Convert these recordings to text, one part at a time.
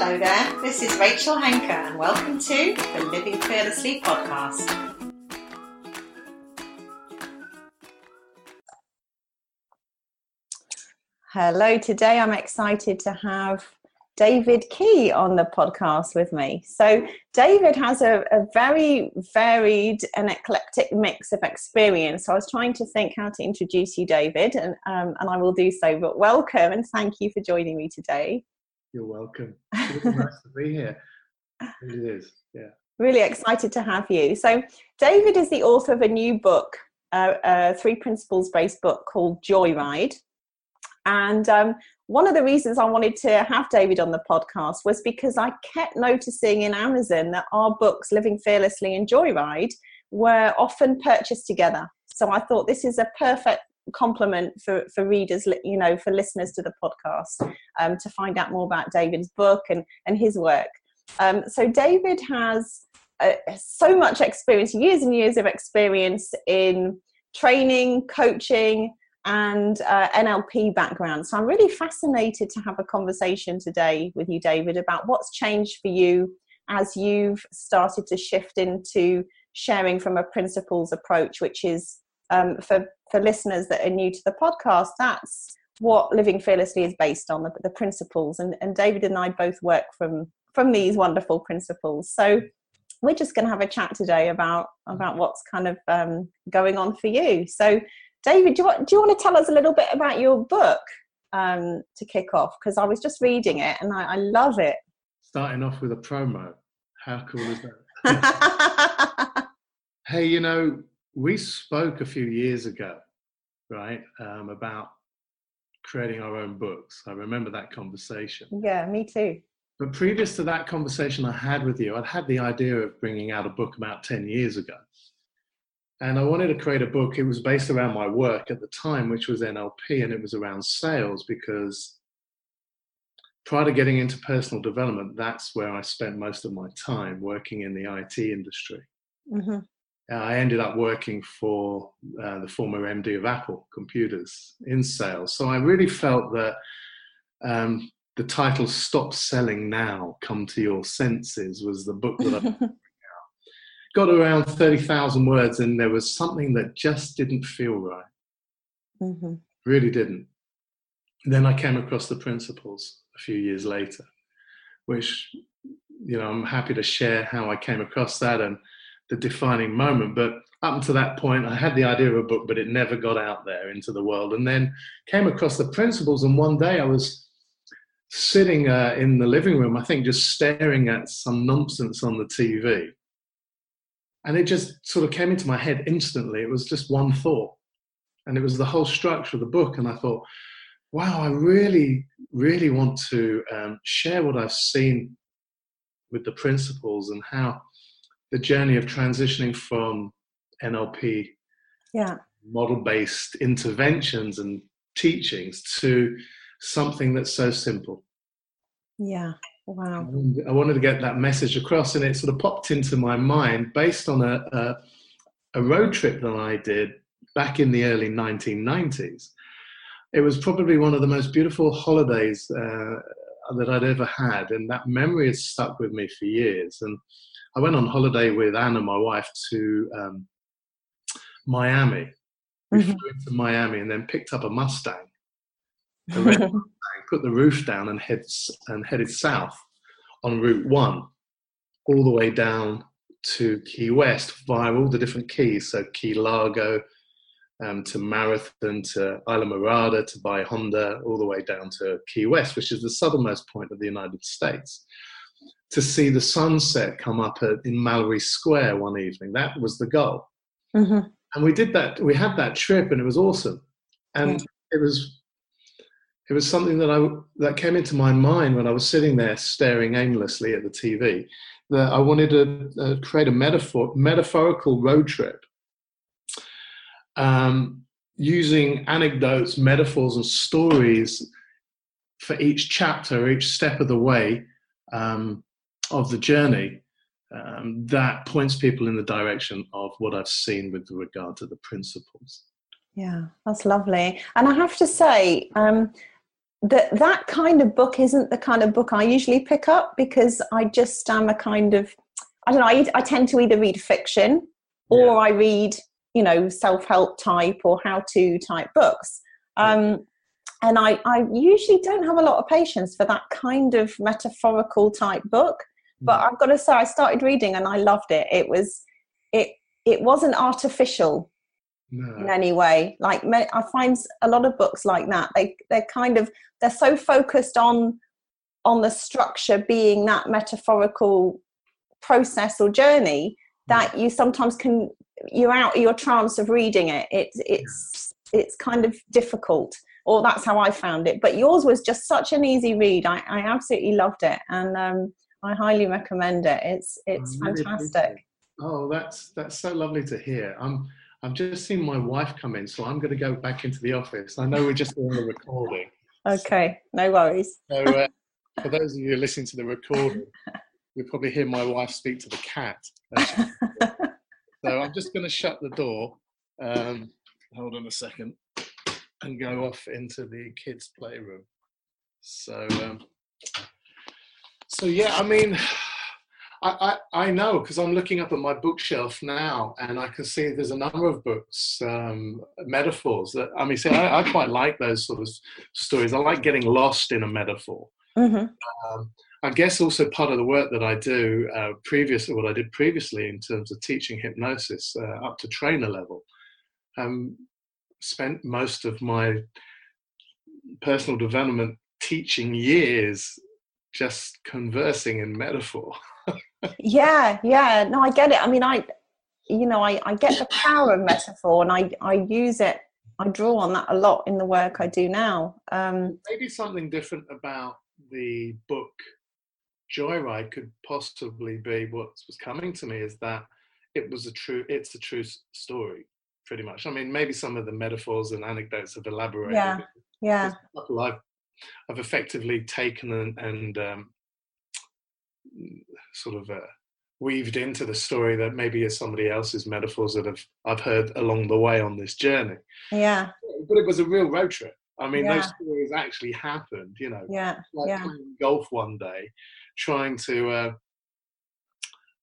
Hello there, this is Rachel Henker and welcome to the Living Fearlessly podcast. Hello, today I'm excited to have David Key on the podcast with me. So David has a very varied and eclectic mix of experience. So I was trying to think how to introduce you, David, and I will do so, but welcome and thank you for joining me today. You're welcome. It's nice to be here. It is, yeah. Really excited to have you. So David is the author of a new book, a three principles-based book called Joyride. And one of the reasons I wanted to have David on the podcast was because I kept noticing in Amazon that our books, Living Fearlessly and Joyride, were often purchased together. So I thought this is a perfect compliment for readers, you know, for listeners to the podcast, to find out more about David's book and his work. So David has so much experience, years and years of experience in training, coaching and NLP background. So I'm really fascinated to have a conversation today with you, David, about what's changed for you as you've started to shift into sharing from a principles approach, which is for listeners that are new to the podcast, that's what Living Fearlessly is based on, the principles. And David and I both work from these wonderful principles. So we're just going to have a chat today about what's kind of going on for you. So David, do you want to tell us a little bit about your book to kick off? Because I was just reading it and I love it. Starting off with a promo. How cool is that? Hey, you know, we spoke a few years ago, right, about creating our own books. I remember that conversation. Yeah, me too. But previous to that conversation I had with you, I'd had the idea of bringing out a book about 10 years ago. And I wanted to create a book. It was based around my work at the time, which was NLP, and it was around sales because prior to getting into personal development, that's where I spent most of my time working in the IT industry. Mm-hmm. I ended up working for the former MD of Apple computers in sales. So I really felt that the title Stop Selling Now, Come to Your Senses was the book that I got around 30,000 words and there was something that just didn't feel right. Mm-hmm. Really didn't. Then I came across the principles a few years later, which, you know, I'm happy to share how I came across that and the defining moment. But up until that point, I had the idea of a book, but it never got out there into the world. And then came across the principles. And one day I was sitting in the living room, I think just staring at some nonsense on the TV. And it just sort of came into my head instantly. It was just one thought. And it was the whole structure of the book. And I thought, wow, I really, really want to share what I've seen with the principles and how the journey of transitioning from NLP model-based interventions and teachings to something that's so simple. Yeah, wow. And I wanted to get that message across, and it sort of popped into my mind based on a road trip that I did back in the early 1990s. It was probably one of the most beautiful holidays that I'd ever had, and that memory has stuck with me for years. And I went on holiday with Anna, my wife, to Miami. We flew into Miami and then picked up a Mustang, a red Mustang, put the roof down and headed south on Route 1, all the way down to Key West via all the different keys, so Key Largo to Marathon to Isla Mirada to Bahia Honda, all the way down to Key West, which is the southernmost point of the United States, to see the sunset come up in Mallory Square one evening. That was the goal. Mm-hmm. And we did that. We had that trip and it was awesome. And it was something that came into my mind when I was sitting there staring aimlessly at the TV, that I wanted to create a metaphorical road trip using anecdotes, metaphors and stories for each chapter, each step of the way, of the journey that points people in the direction of what I've seen with regard to the principles. Yeah, that's lovely. And I have to say, that kind of book isn't the kind of book I usually pick up, because I just am a kind of, I don't know, I tend to either read fiction or I read, you know, self-help type or how-to type books. And I usually don't have a lot of patience for that kind of metaphorical type book. But I've got to say, I started reading and I loved it. It wasn't artificial in any way. Like, I find a lot of books like that, they're so focused on the structure being that metaphorical process or journey that you sometimes you're out of your trance of reading it. It's kind of difficult. Or that's how I found it. But yours was just such an easy read. I absolutely loved it, and I highly recommend it. It's fantastic. Oh, that's so lovely to hear. I'm just seeing my wife come in, so I'm going to go back into the office. I know we're just doing the recording. Okay, no worries. So for those of you listening to the recording, you'll probably hear my wife speak to the cat. So I'm just going to shut the door. Hold on a second. And go off into the kids' playroom. So yeah, I mean, I know, because I'm looking up at my bookshelf now, and I can see there's a number of books, metaphors that I quite like those sort of stories. I like getting lost in a metaphor. I guess also part of the work that I do previously in terms of teaching hypnosis up to trainer level. Spent most of my personal development teaching years just conversing in metaphor. No, I get it. I mean, I get the power of metaphor, and I use it. I draw on that a lot in the work I do now. Maybe something different about the book Joyride could possibly be what was coming to me is that it's a true story. Pretty much. I mean, maybe some of the metaphors and anecdotes have elaborated. Yeah. I've effectively taken and sort of weaved into the story that maybe is somebody else's metaphors that I've heard along the way on this journey. Yeah. But it was a real road trip. I mean, those stories actually happened. You know. Yeah. Like playing golf one day, trying to.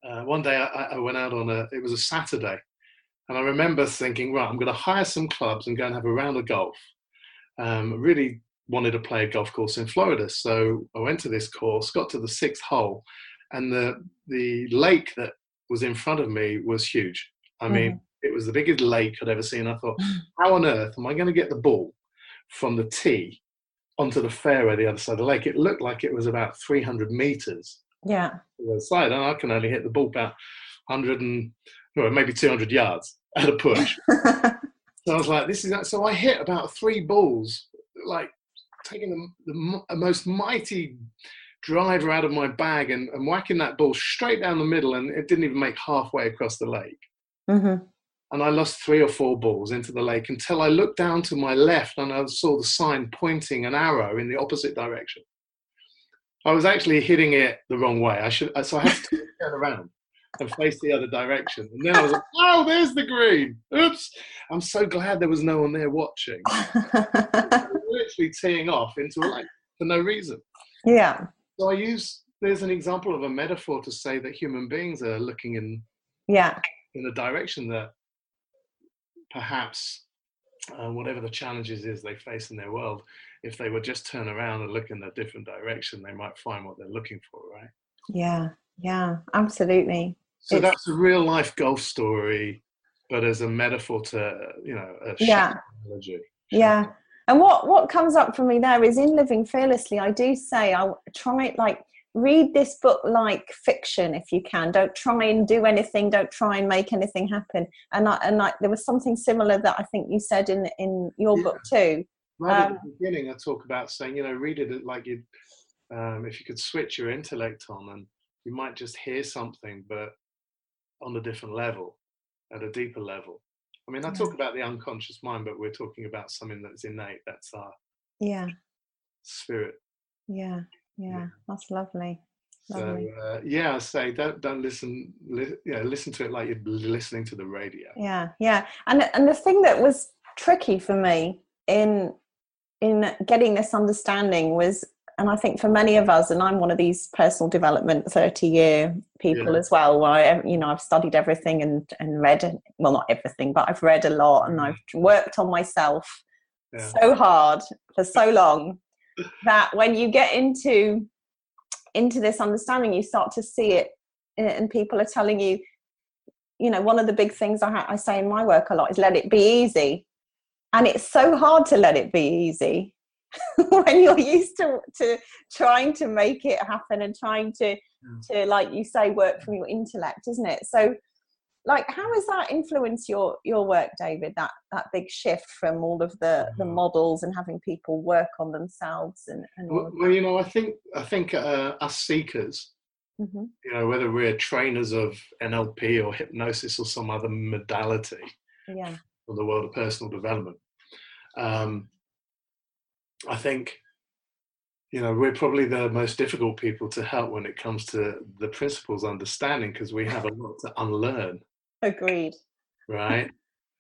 One day I went out on it was a Saturday. And I remember thinking, right, I'm going to hire some clubs and go and have a round of golf. I really wanted to play a golf course in Florida. So I went to this course, got to the sixth hole, and the lake that was in front of me was huge. I mean, it was the biggest lake I'd ever seen. I thought, how on earth am I going to get the ball from the tee onto the fairway the other side of the lake? It looked like it was about 300 meters. Yeah. To the side, and I can only hit the ball about 200 yards at a push. So I was like, this is that. So I hit about three balls, like taking the most mighty driver out of my bag and whacking that ball straight down the middle, and it didn't even make halfway across the lake. And I lost three or four balls into the lake until I looked down to my left and I saw the sign pointing an arrow in the opposite direction. I was actually hitting it the wrong way. So I had to turn around and face the other direction. And then I was like, oh, there's the green. Oops. I'm so glad there was no one there watching. Literally teeing off into a lake for no reason. Yeah. So there's an example of a metaphor to say that human beings are looking in a direction that perhaps whatever the challenges is they face in their world, if they would just turn around and look in a different direction, they might find what they're looking for, right? Yeah. Yeah, absolutely. So that's a real life golf story, but as a metaphor to, you know, a analogy. Yeah. And what comes up for me there is in Living Fearlessly, I do say, I try, like, read this book like fiction if you can. Don't try and do anything. Don't try and make anything happen. And there was something similar that I think you said in your book too. Right at the beginning, I talk about saying, you know, read it like you, if you could switch your intellect on, and you might just hear something, but on a different level, at a deeper level. I mean, I talk about the unconscious mind, but we're talking about something that's innate. That's our spirit. Yeah. That's lovely. So, I say don't listen. Listen to it like you're listening to the radio. Yeah. And the thing that was tricky for me in in getting this understanding was, and I think for many of us, and I'm one of these personal development 30-year people as well, where I, you know, I've studied everything and read, well, not everything, but I've read a lot and I've worked on myself so hard for so long that when you get into this understanding, you start to see it, and people are telling you, you know, one of the big things I say in my work a lot is let it be easy. And it's so hard to let it be easy when you're used to trying to make it happen and trying to, like you say, work from your intellect, isn't it? So, like, how has that influenced your work, David, that big shift from all of the models and having people work on themselves? And well, you know, I think us seekers, you know, whether we're trainers of NLP or hypnosis or some other modality from the world of personal development, I think, you know, we're probably the most difficult people to help when it comes to the principles understanding, because we have a lot to unlearn. Agreed. Right.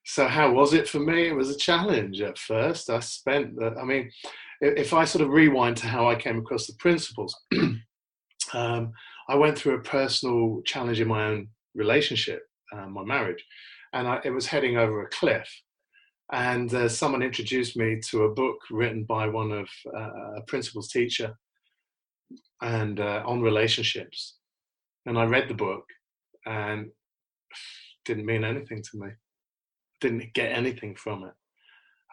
So how was it for me? It was a challenge at first. If I sort of rewind to how I came across the principles, I went through a personal challenge in my own relationship, my marriage, and it was heading over a cliff. And someone introduced me to a book written by one of a principal's teacher and on relationships. And I read the book and didn't mean anything to me. Didn't get anything from it.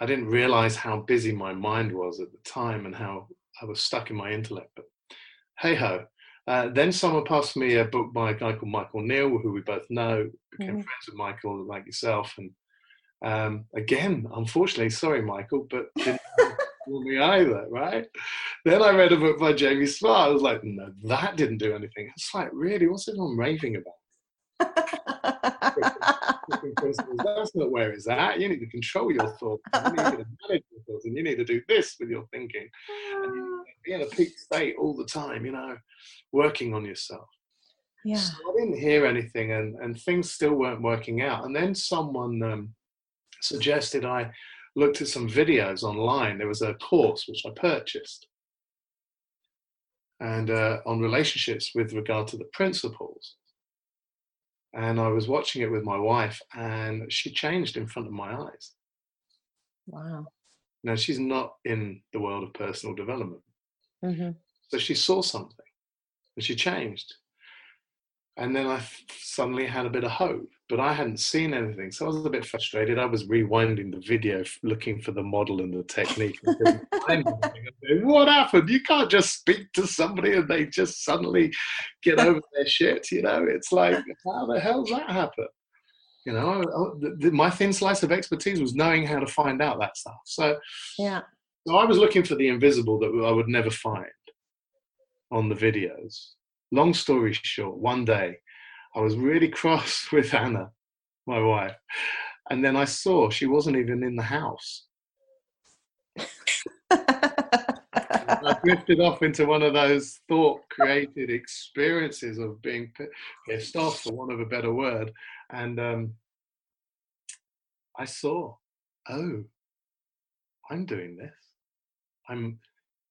I didn't realize how busy my mind was at the time and how I was stuck in my intellect. But hey-ho. Then someone passed me a book by a guy called Michael Neal, who we both know, became friends with Michael, like yourself, and again, unfortunately, sorry, Michael, but didn't fool me either, right? Then I read a book by Jamie Smart. I was like, no, that didn't do anything. It's like, really, what's everyone raving about? That's not where it's at. You need to control your thoughts. You need to manage your thoughts, and you need to do this with your thinking. And you be in a peak state all the time, you know, working on yourself. Yeah. So I didn't hear anything, and things still weren't working out. And then someone suggested I looked at some videos online. There was a course which I purchased, and on relationships with regard to the principles. And I was watching it with my wife, and she changed in front of my eyes. Wow. Now, she's not in the world of personal development. So she saw something and she changed. And then I suddenly had a bit of hope, but I hadn't seen anything. So I was a bit frustrated. I was rewinding the video, looking for the model and the technique. What happened? You can't just speak to somebody and they just suddenly get over their shit. You know, it's like, how the hell does that happen? You know, my thin slice of expertise was knowing how to find out that stuff. So, so I was looking for the invisible that I would never find on the videos. Long story short, one day I was really cross with Anna, my wife, and then I saw she wasn't even in the house. I drifted off into one of those thought-created experiences of being pissed off, for want of a better word, and I saw, oh, I'm doing this. I'm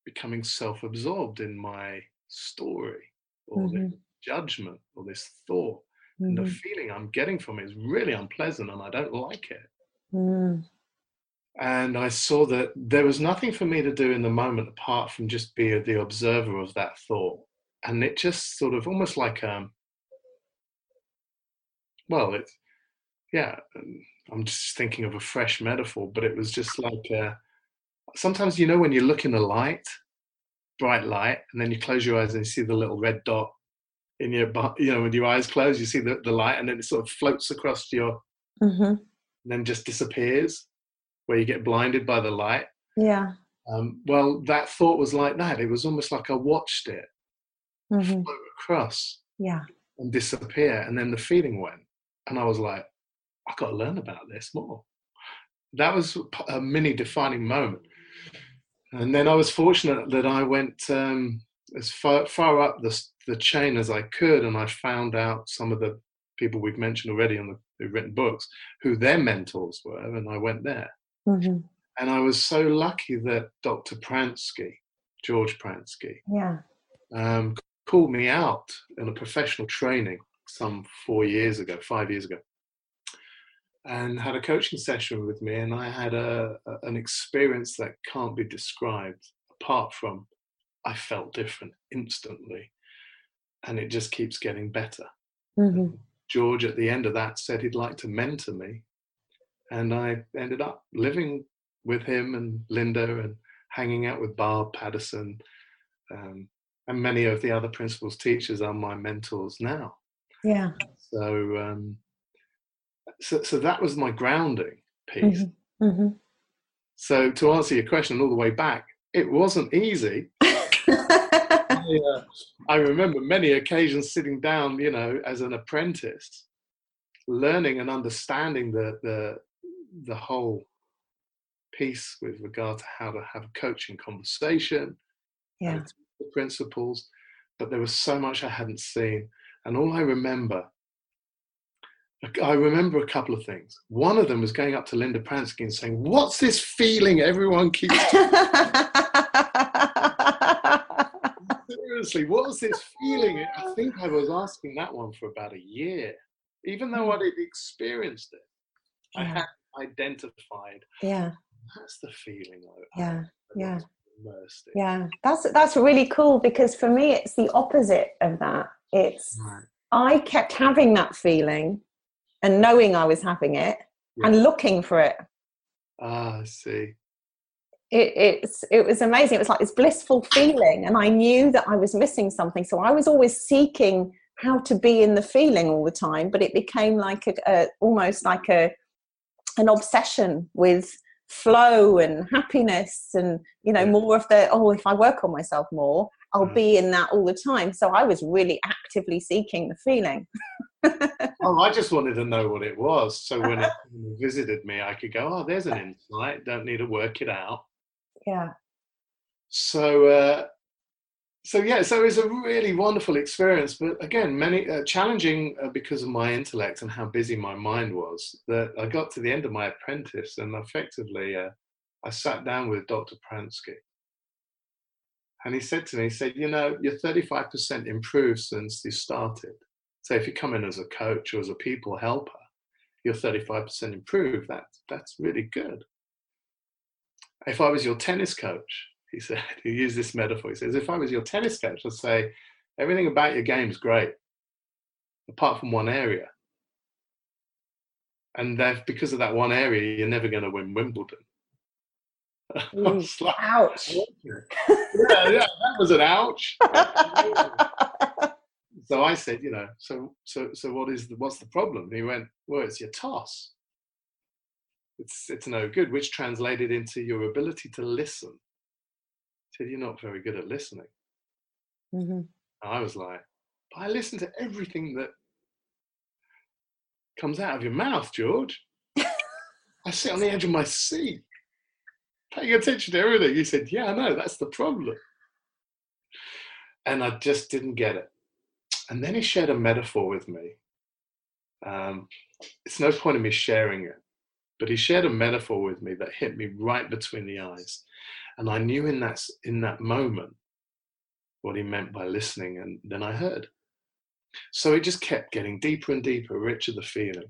becoming self-absorbed in my story, or this judgment, or this thought, and the feeling I'm getting from it is really unpleasant, and I don't like it. And I saw that there was nothing for me to do in the moment apart from just be the observer of that thought. And it just sort of almost like, I'm just thinking of a fresh metaphor, but it was just like, sometimes, you know, when you look in the light, bright light, and then you close your eyes and you see the little red dot in your, you know, with your eyes closed, you see the light, and then it sort of floats across your, and then just disappears, where you get blinded by the light. Well, that thought was like that. It was almost like I watched it float across and disappear, and then the feeling went, and I was like, I've got to learn about this more. That was a mini defining moment. And then I was fortunate that I went as far up the chain as I could, and I found out some of the people we've mentioned already who've written books, who their mentors were, and I went there. And I was so lucky that Dr. Pransky, George Pransky, called me out in a professional training some 5 years ago, and had a coaching session with me. And I had an experience that can't be described, apart from I felt different instantly, and it just keeps getting better. Mm-hmm. George, at the end of that, said he'd like to mentor me, and I ended up living with him and Linda and hanging out with Barb Patterson, and many of the other principals' teachers are my mentors now. Yeah. So that was my grounding piece. Mm-hmm. Mm-hmm. So to answer your question all the way back, it wasn't easy. I remember many occasions sitting down, you know, as an apprentice, learning and understanding the whole piece with regard to how to have a coaching conversation, the principles, but there was so much I hadn't seen. And all I remember a couple of things. One of them was going up to Linda Pransky and saying, "What's this feeling everyone keeps talking?" Seriously, what was this feeling? I think I was asking that one for about a year, even though I'd experienced it. Yeah. I hadn't identified. Yeah, that's the feeling. I was immersed in. Yeah, that's really cool, because for me it's the opposite of that. It's right. I kept having that feeling and knowing I was having it and looking for it. Ah, I see. It was amazing. It was like this blissful feeling, and I knew that I was missing something. So I was always seeking how to be in the feeling all the time, but it became like almost like an obsession with flow and happiness, and more of the if I work on myself more, I'll be in that all the time. So I was really actively seeking the feeling. I just wanted to know what it was. So when it visited me, I could go, there's an insight. Don't need to work it out. Yeah. So it's a really wonderful experience. But again, many challenging because of my intellect and how busy my mind was, that I got to the end of my apprentice, and effectively I sat down with Dr. Pransky. And he said to me, you're 35% improved since you started. So if you come in as a coach or as a people helper, you're 35% improved. That's really good. If I was your tennis coach, he said, he used this metaphor. He says, if I was your tennis coach, I'd say, everything about your game is great, apart from one area. And because of that one area, you're never going to win Wimbledon. Like, ouch. That was an ouch. So I said, so what's the problem? And he went, well, it's your toss. It's no good, which translated into your ability to listen. He said, you're not very good at listening. Mm-hmm. And I was like, I listen to everything that comes out of your mouth, George. I sit on the edge of my seat, paying attention to everything. You said, I know, that's the problem. And I just didn't get it. And then he shared a metaphor with me. It's no point in me sharing it, but he shared a metaphor with me that hit me right between the eyes. And I knew in that moment what he meant by listening, and then I heard. So it just kept getting deeper and deeper, richer the feeling.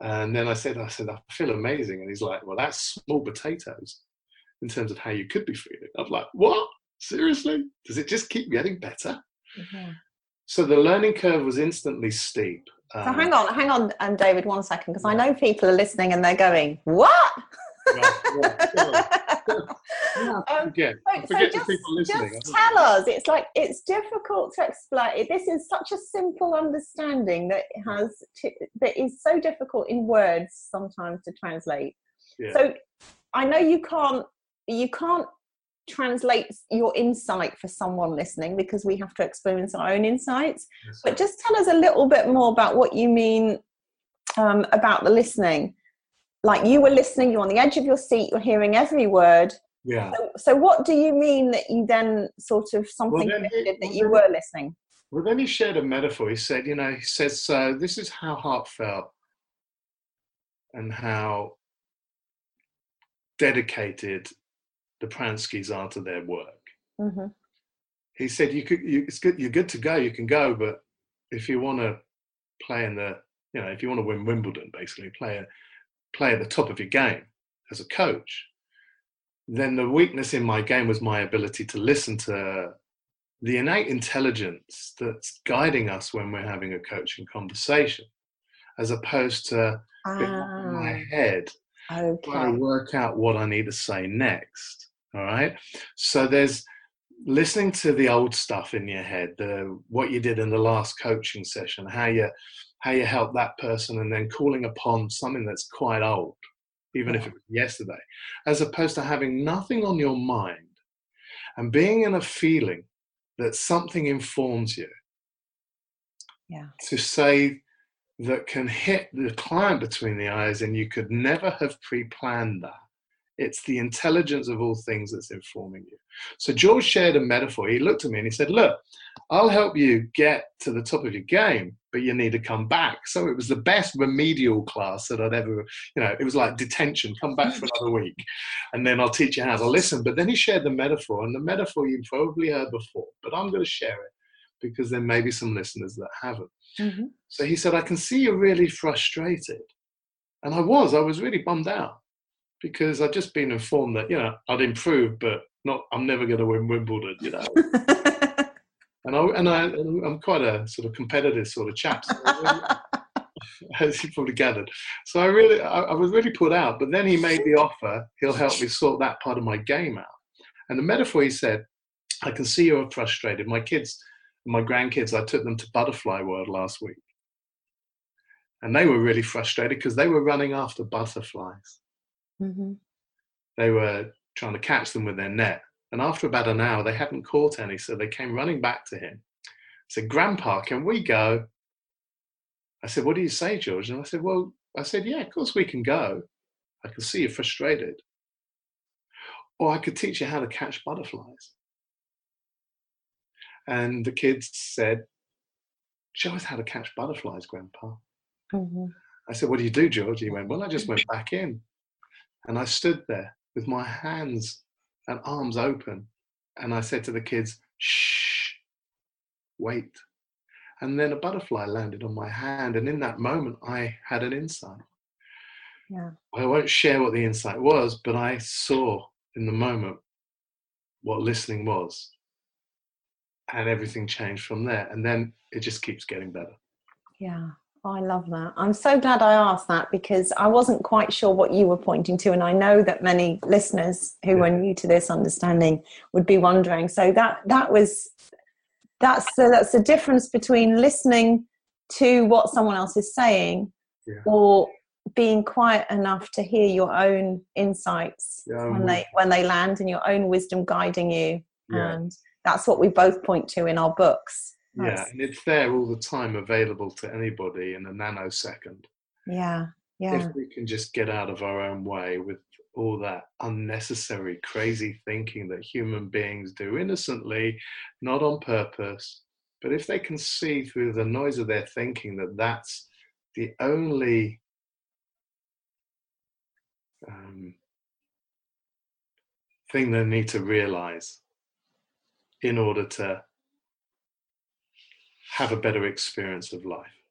And then I said, I feel amazing. And he's like, well, that's small potatoes in terms of how you could be feeling. I'm like, what? Seriously? Does it just keep getting better? Mm-hmm. So the learning curve was instantly steep. So hang on, David, one second, because I know people are listening and they're going, what? Just tell us. It's like, it's difficult to explain. This is such a simple understanding that is so difficult in words sometimes to translate. Yeah. So I know you can't translate your insight for someone listening, because we have to experience our own insights. Yes. But just tell us a little bit more about what you mean about the listening. Like, you were listening, you're on the edge of your seat, you're hearing every word. Yeah. So what do you mean that you then sort of were listening? Well, then he shared a metaphor. He said, so this is how heartfelt and how dedicated the Pranskys are to their work. Mm-hmm. He said, you're good to go, you can go, but if you want to play in the, you know, if you want to win Wimbledon, basically play at the top of your game as a coach, then the weakness in my game was my ability to listen to the innate intelligence that's guiding us when we're having a coaching conversation, as opposed to in my head, trying to work out what I need to say next. All right. So there's listening to the old stuff in your head, what you did in the last coaching session, how you helped that person, and then calling upon something that's quite old, even if it was yesterday, as opposed to having nothing on your mind and being in a feeling that something informs you to say that can hit the client between the eyes, and you could never have pre-planned that. It's the intelligence of all things that's informing you. So George shared a metaphor. He looked at me and he said, look, I'll help you get to the top of your game, but you need to come back. So it was the best remedial class that I'd ever, you know, it was like detention, come back for another week, and then I'll teach you how to listen. But then he shared the metaphor, and the metaphor you've probably heard before, but I'm going to share it because there may be some listeners that haven't. Mm-hmm. So he said, I can see you're really frustrated. And I was really bummed out, because I've just been informed that, you know, I'd improve, but I'm never going to win Wimbledon, you know. I'm quite a sort of competitive sort of chap, so as you probably gathered. So I was really put out. But then he made the offer, he'll help me sort that part of my game out. And the metaphor, he said, I can see you're frustrated. My kids, my grandkids, I took them to Butterfly World last week. And they were really frustrated because they were running after butterflies. Mm-hmm. They were trying to catch them with their net, and after about an hour they hadn't caught any, so they came running back to him. I said, Grandpa, can we go? I said, what do you say, George? And I said, yeah, of course we can go. I can see you're frustrated, or I could teach you how to catch butterflies. And the kids said, show us how to catch butterflies, Grandpa. Mm-hmm. I said, what do you do, George? He went, well, I just went back in. And I stood there with my hands and arms open. And I said to the kids, shh, wait. And then a butterfly landed on my hand. And in that moment, I had an insight. Yeah. I won't share what the insight was, but I saw in the moment what listening was. And everything changed from there. And then it just keeps getting better. Yeah. Oh, I love that. I'm so glad I asked that, because I wasn't quite sure what you were pointing to. And I know that many listeners who are new to this understanding would be wondering. So that's the difference between listening to what someone else is saying or being quiet enough to hear your own insights when they land, and your own wisdom guiding you. Yeah. And that's what we both point to in our books. Nice. Yeah, and it's there all the time, available to anybody in a nanosecond. Yeah, yeah. If we can just get out of our own way with all that unnecessary, crazy thinking that human beings do innocently, not on purpose, but if they can see through the noise of their thinking that that's the only thing they need to realize in order to have a better experience of life.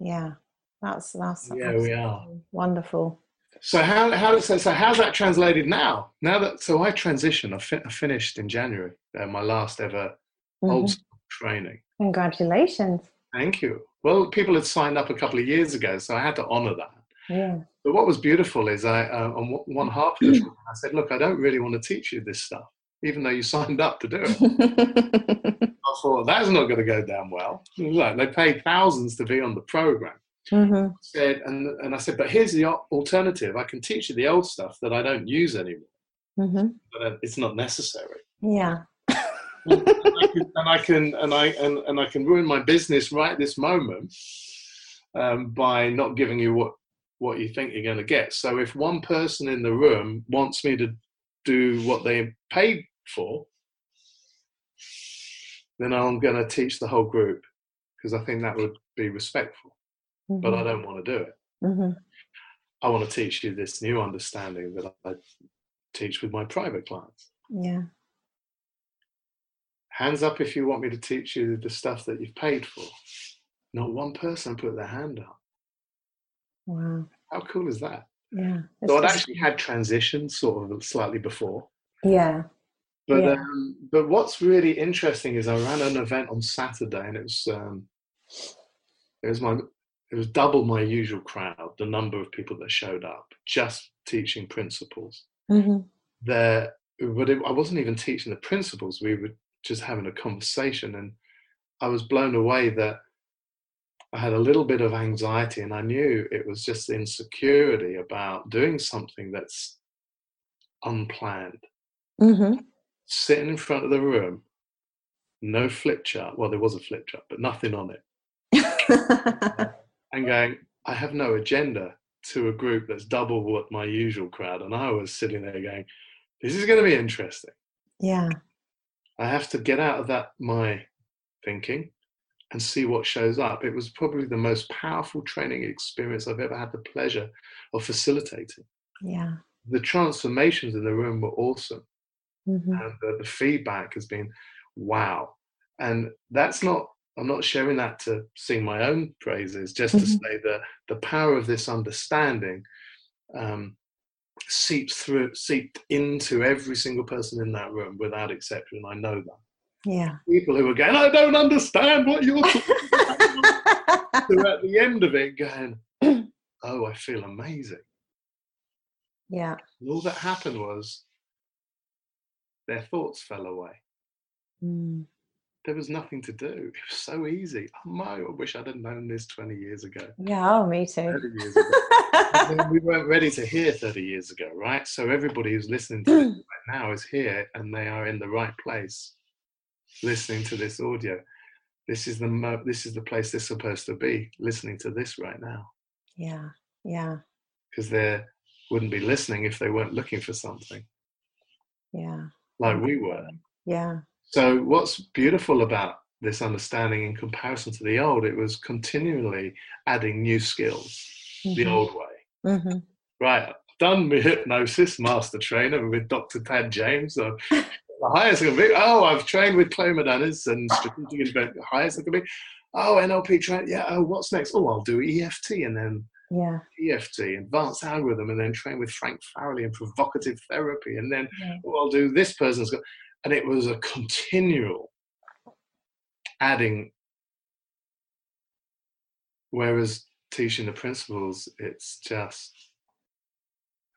Yeah. That's we are wonderful. So how's that translated now? Now that, so I transitioned. I finished in January my last ever old school training. Congratulations. Thank you. Well, people had signed up a couple of years ago, so I had to honour that. Yeah. But what was beautiful is I on one half of the training, I said, look, I don't really want to teach you this stuff, even though you signed up to do it. I thought, that's not going to go down well. Look, they paid thousands to be on the program. Mm-hmm. I said, but here's the alternative. I can teach you the old stuff that I don't use anymore, but it's not necessary. Yeah. I can ruin my business right this moment by not giving you what you think you're going to get. So if one person in the room wants me to do what they paid for, then I'm going to teach the whole group, because I think that would be respectful, but I don't want to do it. Mm-hmm. I want to teach you this new understanding that I teach with my private clients. Yeah. Hands up if you want me to teach you the stuff that you've paid for. Not one person put their hand up. Wow. How cool is that? Yeah. So I'd actually had transitioned sort of slightly before. Yeah. But yeah. But what's really interesting is I ran an event on Saturday, and it was double my usual crowd, the number of people that showed up, just teaching principles. Mm-hmm. I wasn't even teaching the principles. We were just having a conversation, and I was blown away that I had a little bit of anxiety, and I knew it was just insecurity about doing something that's unplanned. Mm-hmm. Sitting in front of the room, no flip chart. Well, there was a flip chart, but nothing on it. And going, I have no agenda, to a group that's double what my usual crowd. And I was sitting there going, this is going to be interesting. Yeah. I have to get out of that, my thinking, and see what shows up. It was probably the most powerful training experience I've ever had the pleasure of facilitating. Yeah. The transformations in the room were awesome. Mm-hmm. And the feedback has been, wow. And that's not, I'm not sharing that to sing my own praises, just to say that the power of this understanding seeped into every single person in that room without exception. I know that. Yeah. People who were going, I don't understand what you're talking about. They're at the end of it going, oh, I feel amazing. Yeah. And all that happened was their thoughts fell away. Mm. There was nothing to do. It was so easy. Oh my, I wish I'd have known this 20 years ago. Yeah, oh, me too. 30 years ago. We weren't ready to hear 30 years ago, right? So everybody who's listening to this right now is here, and they are in the right place listening to this audio. This is the place they're supposed to be, listening to this right now. Yeah, yeah. Because they wouldn't be listening if they weren't looking for something. Yeah. Like we were. Yeah. So what's beautiful about this understanding in comparison to the old, it was continually adding new skills the old way. Mm-hmm. Right, I've done my hypnosis master trainer with Dr. Tad James. So the highest I can be. Oh, I've trained with Clay Madonis and strategic investment. The highest I can be. Oh, NLP training. Yeah, oh, what's next? Oh, I'll do EFT and then EFT, advanced algorithm, and then train with Frank Farrelly and provocative therapy. And then I'll do this person's got... And it was a continual adding, whereas teaching the principles, it's just...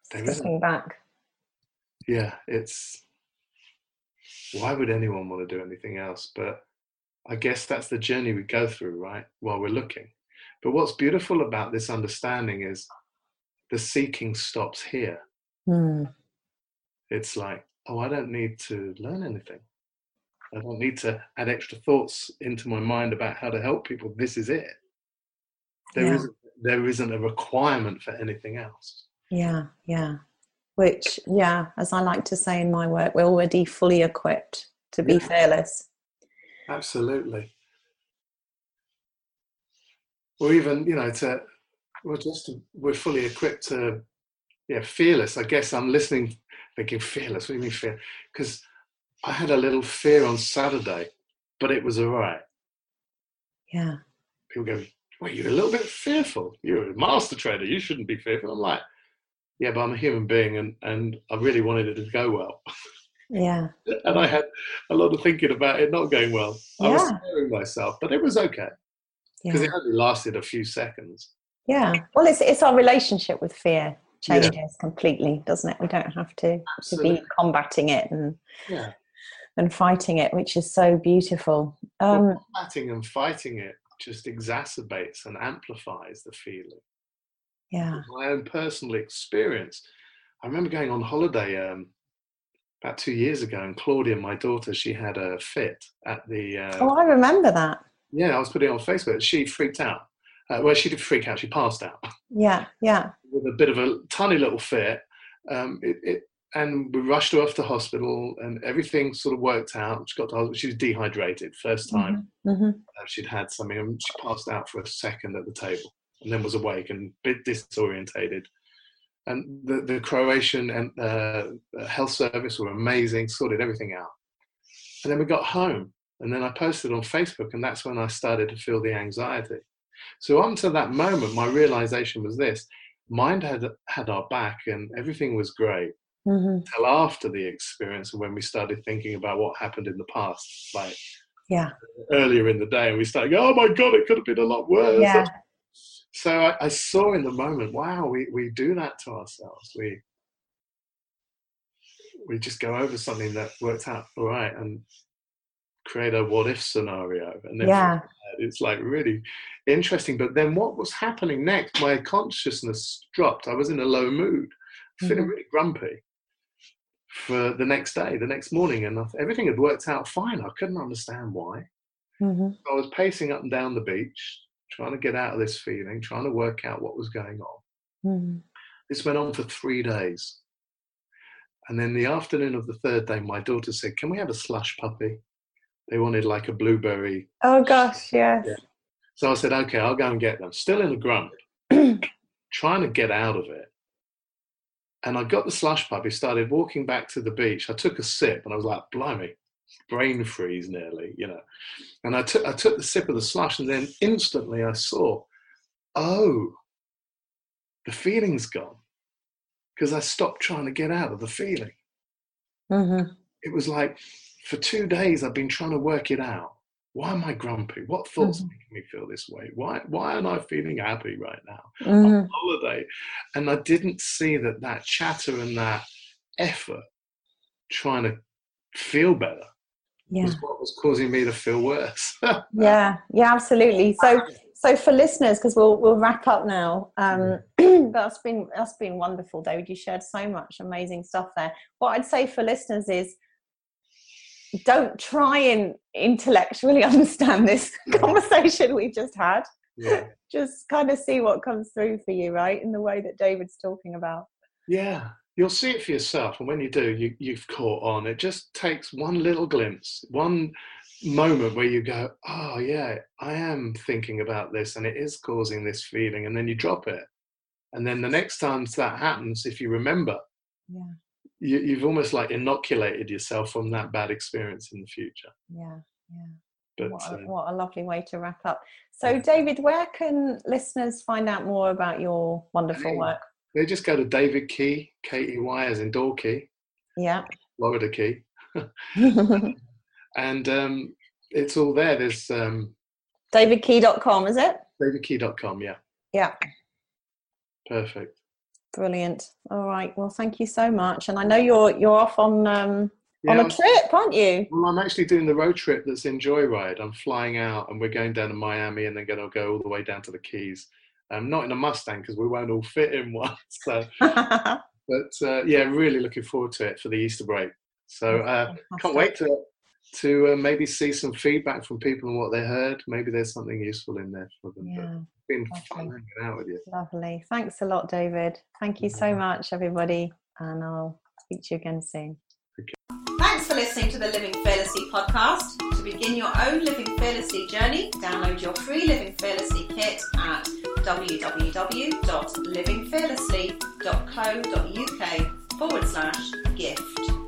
Stepping back. Yeah, it's... Why would anyone want to do anything else? But I guess that's the journey we go through, right, while we're looking. But what's beautiful about this understanding is the seeking stops here. Mm. It's like, oh, I don't need to learn anything. I don't need to add extra thoughts into my mind about how to help people. This is it. There isn't a requirement for anything else. Yeah, yeah. Which, yeah, as I like to say in my work, we're already fully equipped to be fearless. Absolutely. Or even, you know, we're fully equipped to, fearless. I guess I'm listening thinking, fearless, what do you mean fear? Because I had a little fear on Saturday, but it was all right. Yeah. People go, well, you're a little bit fearful. You're a master trader. You shouldn't be fearful. I'm like, yeah, but I'm a human being and I really wanted it to go well. Yeah. And I had a lot of thinking about it not going well. I was scaring myself, but it was okay. Because it only lasted a few seconds. Yeah. Well, it's our relationship with fear. Changes completely, doesn't it? We don't have to be combating it and fighting it, which is so beautiful. Combating and fighting it just exacerbates and amplifies the feeling. Yeah. My own personal experience. I remember going on holiday about 2 years ago, and Claudia, my daughter, she had a fit at the... oh, I remember that. Yeah, I was putting it on Facebook. She freaked out. Well, she did freak out. She passed out. Yeah, yeah. With a bit of a tiny little fit. And we rushed her off to hospital, and everything sort of worked out. She got to hospital. She was dehydrated first time. Mm-hmm. She'd had something, and she passed out for a second at the table and then was awake and a bit disorientated. And the Croatian and health service were amazing, sorted everything out. And then we got home, and then I posted on Facebook, and that's when I started to feel the anxiety. So up until that moment, my realization was this: mind had our back, and everything was great. Mm-hmm. Till after the experience, when we started thinking about what happened in the past, like earlier in the day, and we started going, "Oh my God, it could have been a lot worse." Yeah. So I saw in the moment, wow, we do that to ourselves. We just go over something that worked out all right and create a what if scenario, and then it's like really interesting. But then what was happening next? My consciousness dropped. I was in a low mood, feeling really grumpy for the next day, the next morning, and everything had worked out fine. I couldn't understand why. I was pacing up and down the beach, trying to get out of this feeling, trying to work out what was going on. This went on for 3 days. And then the afternoon of the third day, my daughter said, "Can we have a slush puppy?" They wanted like a blueberry. Oh gosh, yes. Yeah. So I said, "Okay, I'll go and get them." Still in a grump, trying to get out of it. And I got the slush puppy, started walking back to the beach. I took a sip and I was like, blimey, brain freeze nearly, you know. And I took the sip of the slush, and then instantly I saw, oh, the feeling's gone. Because I stopped trying to get out of the feeling. It was like, for 2 days I've been trying to work it out. Why am I grumpy? What thoughts make me feel this way? Why am I feeling happy right now? On holiday. And I didn't see that chatter and that effort trying to feel better was what was causing me to feel worse. yeah, absolutely. So for listeners, because we'll wrap up now. That's been wonderful, David. You shared so much amazing stuff there. What I'd say for listeners is, don't try and intellectually understand this conversation we just had. Yeah. Just kind of see what comes through for you, right? In the way that David's talking about. Yeah, you'll see it for yourself. And when you do, you've caught on. It just takes one little glimpse, one moment where you go, oh yeah, I am thinking about this and it is causing this feeling. And then you drop it. And then the next time that happens, if you remember, you've almost like inoculated yourself from that bad experience in the future. Yeah. But what a lovely way to wrap up. So David, where can listeners find out more about your wonderful work? They just go to David Key, Key as in door key. Yeah. Florida Key. And it's all there. There's Davidkey.com, is it? Davidkey.com, yeah. Yeah. Perfect. Brilliant. All right. Well, thank you so much. And I know you're off on a trip, aren't you? Well, I'm actually doing the road trip that's in Joyride. I'm flying out, and we're going down to Miami, and then going to go all the way down to the Keys. Not in a Mustang because we won't all fit in one. So, but really looking forward to it for the Easter break. So can't wait to maybe see some feedback from people and what they heard. Maybe there's something useful in there for them. Yeah. Been fun hanging out with you. Lovely. Thanks a lot, David. Thank you so much, everybody, and I'll speak to you again soon. Thanks for listening to the Living Fearlessly podcast. To begin your own Living Fearlessly journey, download your free Living Fearlessly kit at www.livingfearlessly.co.uk/gift.